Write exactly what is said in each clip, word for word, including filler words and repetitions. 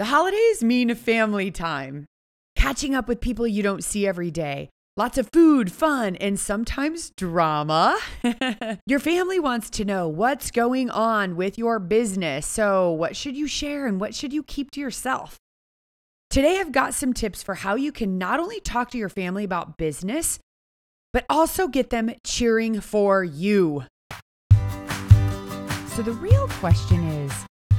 The holidays mean family time, catching up with people you don't see every day, lots of food, fun, and sometimes drama. Your family wants to know what's going on with your business. So what should you share and what should you keep to yourself? Today, I've got some tips for how you can not only talk to your family about business, but also get them cheering for you. So the real question is,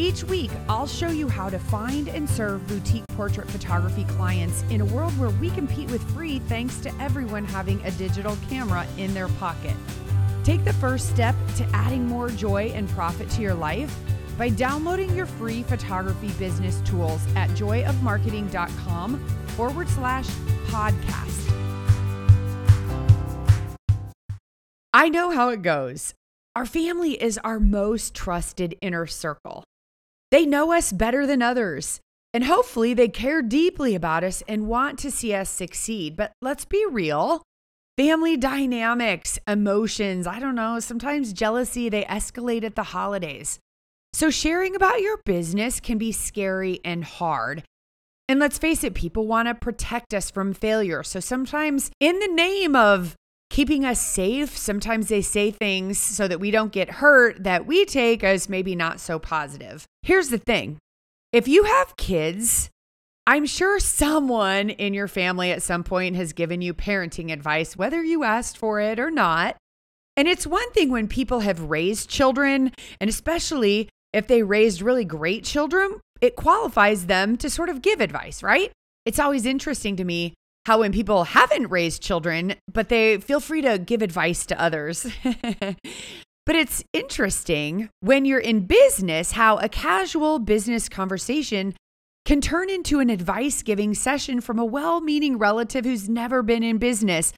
Each week, I'll show you how to find and serve boutique portrait photography clients in a world where we compete with free thanks to everyone having a digital camera in their pocket. Take the first step to adding more joy and profit to your life by downloading your free photography business tools at joyofmarketing.com forward slash podcast. I know how it goes. Our family is our most trusted inner circle. They know us better than others, and hopefully they care deeply about us and want to see us succeed. But let's be real. Family dynamics, emotions, I don't know, sometimes jealousy, they escalate at the holidays. So sharing about your business can be scary and hard. And let's face it, people want to protect us from failure. So sometimes in the name of keeping us safe, sometimes they say things so that we don't get hurt that we take as maybe not so positive. Here's the thing. If you have kids, I'm sure someone in your family at some point has given you parenting advice, whether you asked for it or not. And it's one thing when people have raised children, and especially if they raised really great children, it qualifies them to sort of give advice, right? It's always interesting to me how when people haven't raised children, but they feel free to give advice to others. But it's interesting when you're in business, how a casual business conversation can turn into an advice-giving session from a well-meaning relative who's never been in business,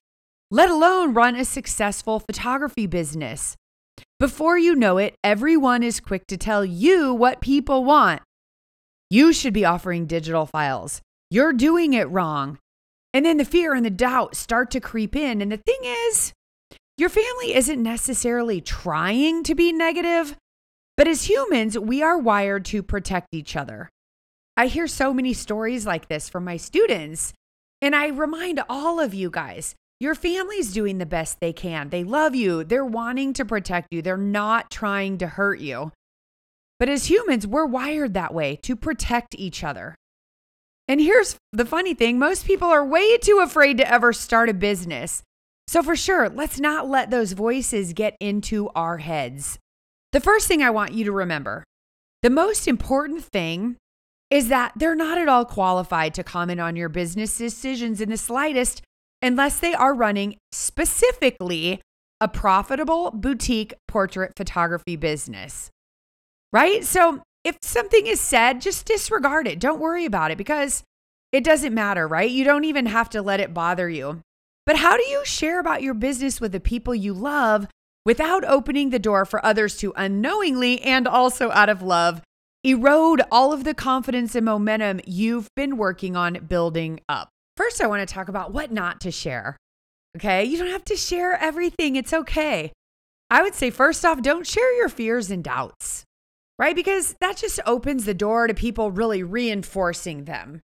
let alone run a successful photography business. Before you know it, everyone is quick to tell you what people want. You should be offering digital files. You're doing it wrong. And then the fear and the doubt start to creep in. And the thing is, your family isn't necessarily trying to be negative, but as humans, we are wired to protect each other. I hear so many stories like this from my students, and I remind all of you guys, your family's doing the best they can. They love you. They're wanting to protect you. They're not trying to hurt you. But as humans, we're wired that way to protect each other. And here's the funny thing. Most people are way too afraid to ever start a business. So for sure, let's not let those voices get into our heads. The first thing I want you to remember, the most important thing is that they're not at all qualified to comment on your business decisions in the slightest unless they are running specifically a profitable boutique portrait photography business, right? So if something is said, just disregard it. Don't worry about it because it doesn't matter, right? You don't even have to let it bother you. But how do you share about your business with the people you love without opening the door for others to unknowingly and also out of love erode all of the confidence and momentum you've been working on building up? First, I want to talk about what not to share, okay? You don't have to share everything. It's okay. I would say, first off, don't share your fears and doubts, right? Because that just opens the door to people really reinforcing them.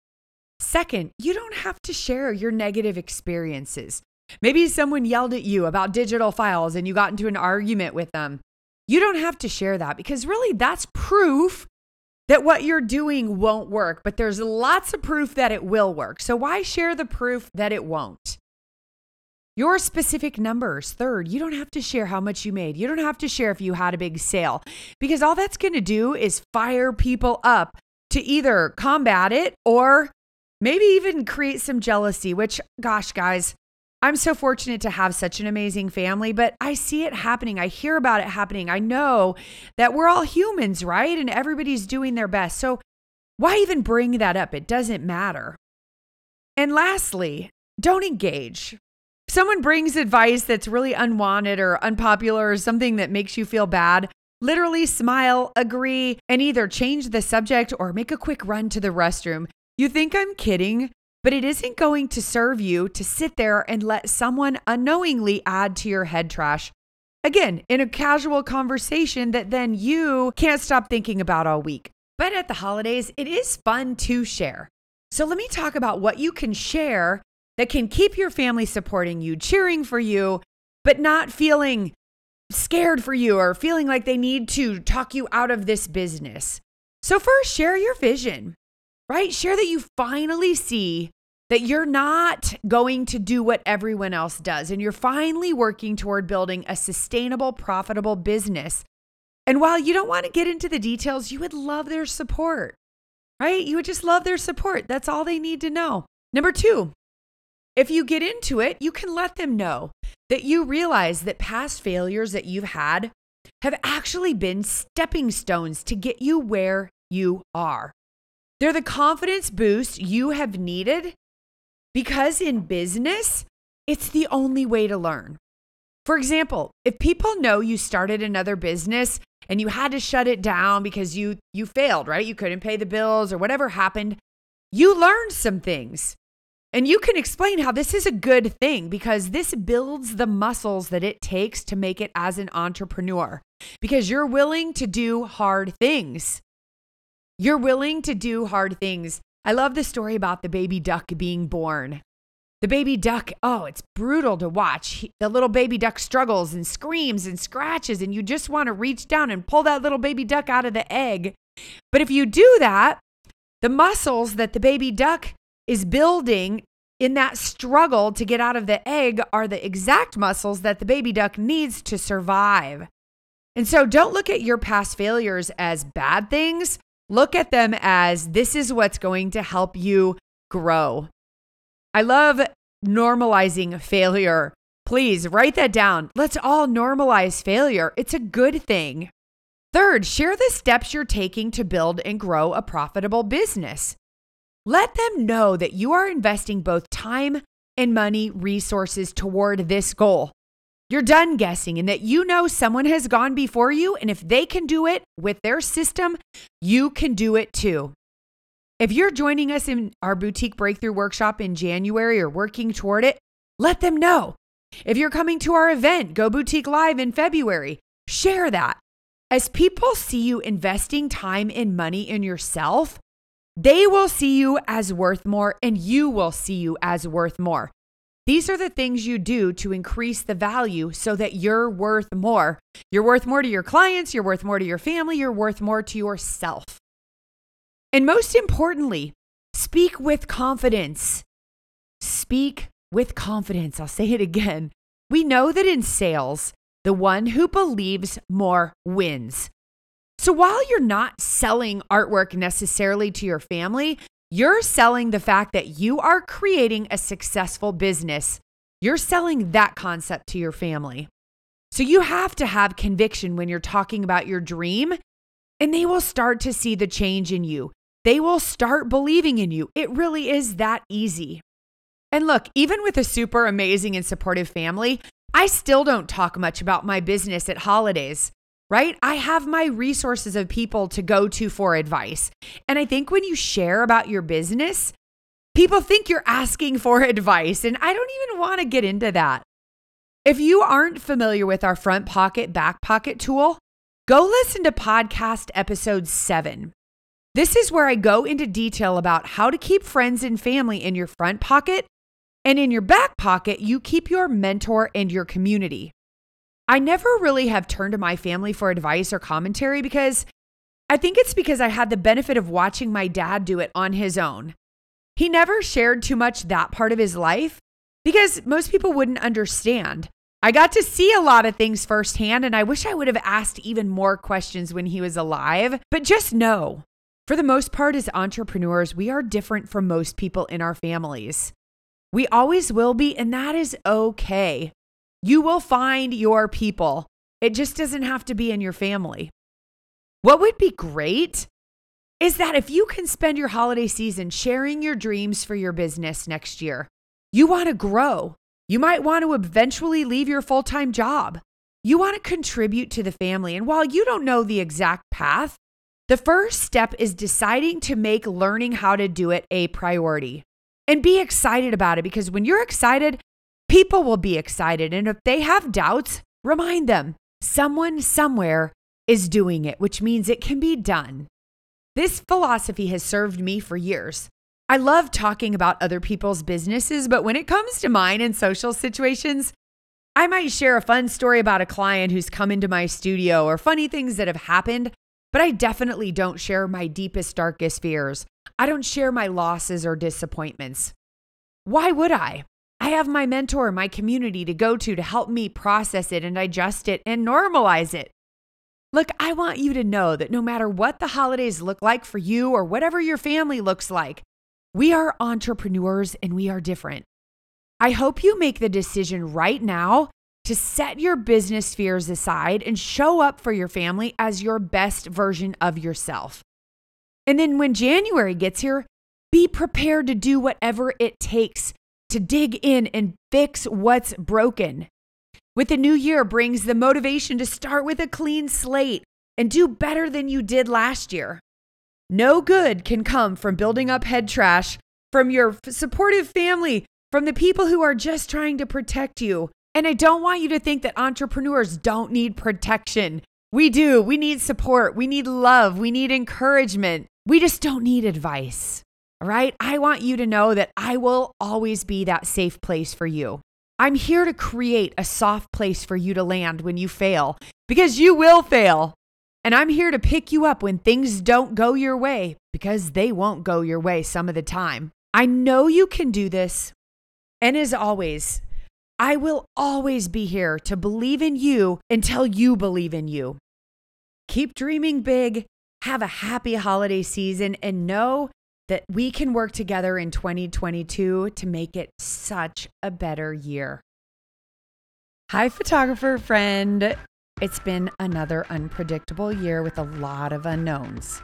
Second, you don't have to share your negative experiences. Maybe someone yelled at you about digital files and you got into an argument with them. You don't have to share that because really that's proof that what you're doing won't work, but there's lots of proof that it will work. So why share the proof that it won't? Your specific numbers. Third, you don't have to share how much you made. You don't have to share if you had a big sale because all that's going to do is fire people up to either combat it or maybe even create some jealousy, which, gosh, guys, I'm so fortunate to have such an amazing family, but I see it happening. I hear about it happening. I know that we're all humans, right? And everybody's doing their best. So why even bring that up? It doesn't matter. And lastly, don't engage. If someone brings advice that's really unwanted or unpopular or something that makes you feel bad, literally smile, agree, and either change the subject or make a quick run to the restroom. You think I'm kidding, but it isn't going to serve you to sit there and let someone unknowingly add to your head trash. Again, in a casual conversation that then you can't stop thinking about all week. But at the holidays, it is fun to share. So let me talk about what you can share that can keep your family supporting you, cheering for you, but not feeling scared for you or feeling like they need to talk you out of this business. So first, share your vision, right? Share that you finally see that you're not going to do what everyone else does, and you're finally working toward building a sustainable, profitable business. And while you don't want to get into the details, you would love their support, right? You would just love their support. That's all they need to know. Number two, if you get into it, you can let them know that you realize that past failures that you've had have actually been stepping stones to get you where you are. They're the confidence boost you have needed because in business, it's the only way to learn. For example, if people know you started another business and you had to shut it down because you you failed, right? You couldn't pay the bills or whatever happened, you learned some things. And you can explain how this is a good thing because this builds the muscles that it takes to make it as an entrepreneur, because you're willing to do hard things. You're willing to do hard things. I love the story about the baby duck being born. The baby duck, oh, it's brutal to watch. He, the little baby duck struggles and screams and scratches, and you just want to reach down and pull that little baby duck out of the egg. But if you do that, the muscles that the baby duck is building in that struggle to get out of the egg are the exact muscles that the baby duck needs to survive. And so don't look at your past failures as bad things. Look at them as this is what's going to help you grow. I love normalizing failure. Please write that down. Let's all normalize failure. It's a good thing. Third, share the steps you're taking to build and grow a profitable business. Let them know that you are investing both time and money resources toward this goal. You're done guessing and that you know someone has gone before you, and if they can do it with their system, you can do it too. If you're joining us in our Boutique Breakthrough workshop in January or working toward it, let them know. If you're coming to our event, Go Boutique Live in February, share that. As people see you investing time and money in yourself, they will see you as worth more, and you will see you as worth more. These are the things you do to increase the value so that you're worth more. You're worth more to your clients, you're worth more to your family, you're worth more to yourself. And most importantly, speak with confidence. Speak with confidence. I'll say it again. We know that in sales, the one who believes more wins. So while you're not selling artwork necessarily to your family, you're selling the fact that you are creating a successful business. You're selling that concept to your family. So you have to have conviction when you're talking about your dream, and they will start to see the change in you. They will start believing in you. It really is that easy. And look, even with a super amazing and supportive family, I still don't talk much about my business at holidays. Right? I have my resources of people to go to for advice. And I think when you share about your business, people think you're asking for advice. And I don't even want to get into that. If you aren't familiar with our front pocket, back pocket tool, go listen to podcast episode seven. This is where I go into detail about how to keep friends and family in your front pocket. And in your back pocket, you keep your mentor and your community. I never really have turned to my family for advice or commentary because I think it's because I had the benefit of watching my dad do it on his own. He never shared too much that part of his life because most people wouldn't understand. I got to see a lot of things firsthand, and I wish I would have asked even more questions when he was alive. But just know, for the most part, as entrepreneurs, we are different from most people in our families. We always will be, and that is okay. You will find your people. It just doesn't have to be in your family. What would be great is that if you can spend your holiday season sharing your dreams for your business next year, You want to grow. You might want to eventually leave your full-time job. You want to contribute to the family. And while you don't know the exact path, the first step is deciding to make learning how to do it a priority and be excited about it, because when you're excited, people will be excited. And if they have doubts, remind them someone somewhere is doing it, which means it can be done. This philosophy has served me for years. I love talking about other people's businesses, but when it comes to mine and social situations, I might share a fun story about a client who's come into my studio or funny things that have happened, but I definitely don't share my deepest, darkest fears. I don't share my losses or disappointments. Why would I? I have my mentor, my community to go to to help me process it and digest it and normalize it. Look, I want you to know that no matter what the holidays look like for you or whatever your family looks like, we are entrepreneurs and we are different. I hope you make the decision right now to set your business fears aside and show up for your family as your best version of yourself. And then when January gets here, be prepared to do whatever it takes to dig in and fix what's broken. With the new year brings the motivation to start with a clean slate and do better than you did last year. No good can come from building up head trash, from your supportive family, from the people who are just trying to protect you. And I don't want you to think that entrepreneurs don't need protection. We do. We need support. We need love. We need encouragement. We just don't need advice. All right? I want you to know that I will always be that safe place for you. I'm here to create a soft place for you to land when you fail, because you will fail. And I'm here to pick you up when things don't go your way, because they won't go your way some of the time. I know you can do this. And as always, I will always be here to believe in you until you believe in you. Keep dreaming big, have a happy holiday season, and know that we can work together in twenty twenty-two to make it such a better year. Hi, photographer friend. It's been another unpredictable year with a lot of unknowns.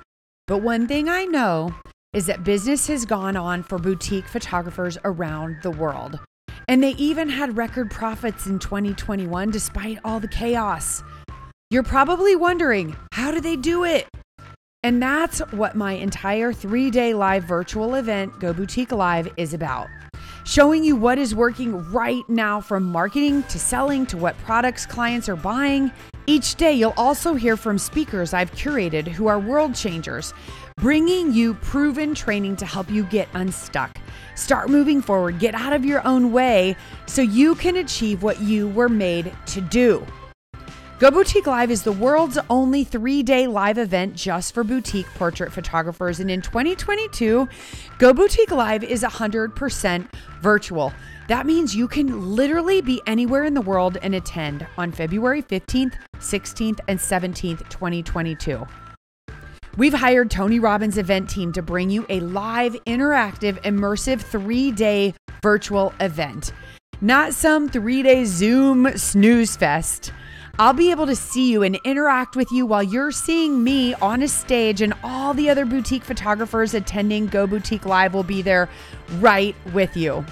But one thing I know is that business has gone on for boutique photographers around the world. And they even had record profits in twenty twenty-one despite all the chaos. You're probably wondering, how do they do it? And that's what my entire three-day live virtual event, Go Boutique Live, is about. Showing you what is working right now, from marketing to selling to what products clients are buying. Each day, you'll also hear from speakers I've curated who are world changers, bringing you proven training to help you get unstuck, start moving forward, get out of your own way so you can achieve what you were made to do. Go Boutique Live is the world's only three-day live event just for boutique portrait photographers. And in twenty twenty-two, Go Boutique Live is one hundred percent virtual. That means you can literally be anywhere in the world and attend on February fifteenth, sixteenth, and seventeenth, twenty twenty-two. We've hired Tony Robbins' event team to bring you a live, interactive, immersive three-day virtual event. Not some three-day Zoom snooze fest. I'll be able to see you and interact with you while you're seeing me on a stage, and all the other boutique photographers attending Go Boutique Live will be there right with you.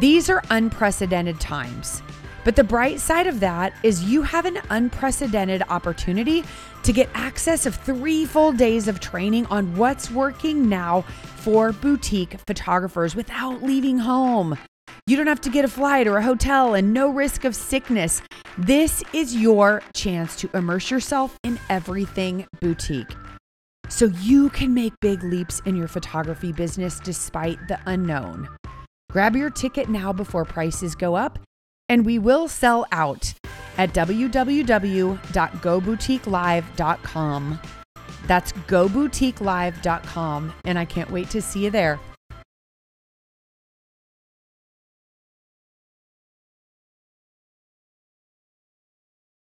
These are unprecedented times, but the bright side of that is you have an unprecedented opportunity to get access of three full days of training on what's working now for boutique photographers without leaving home. You don't have to get a flight or a hotel, and no risk of sickness. This is your chance to immerse yourself in everything boutique, so you can make big leaps in your photography business despite the unknown. Grab your ticket now before prices go up, and we will sell out at w w w dot go boutique live dot com. That's go boutique live dot com, and I can't wait to see you there.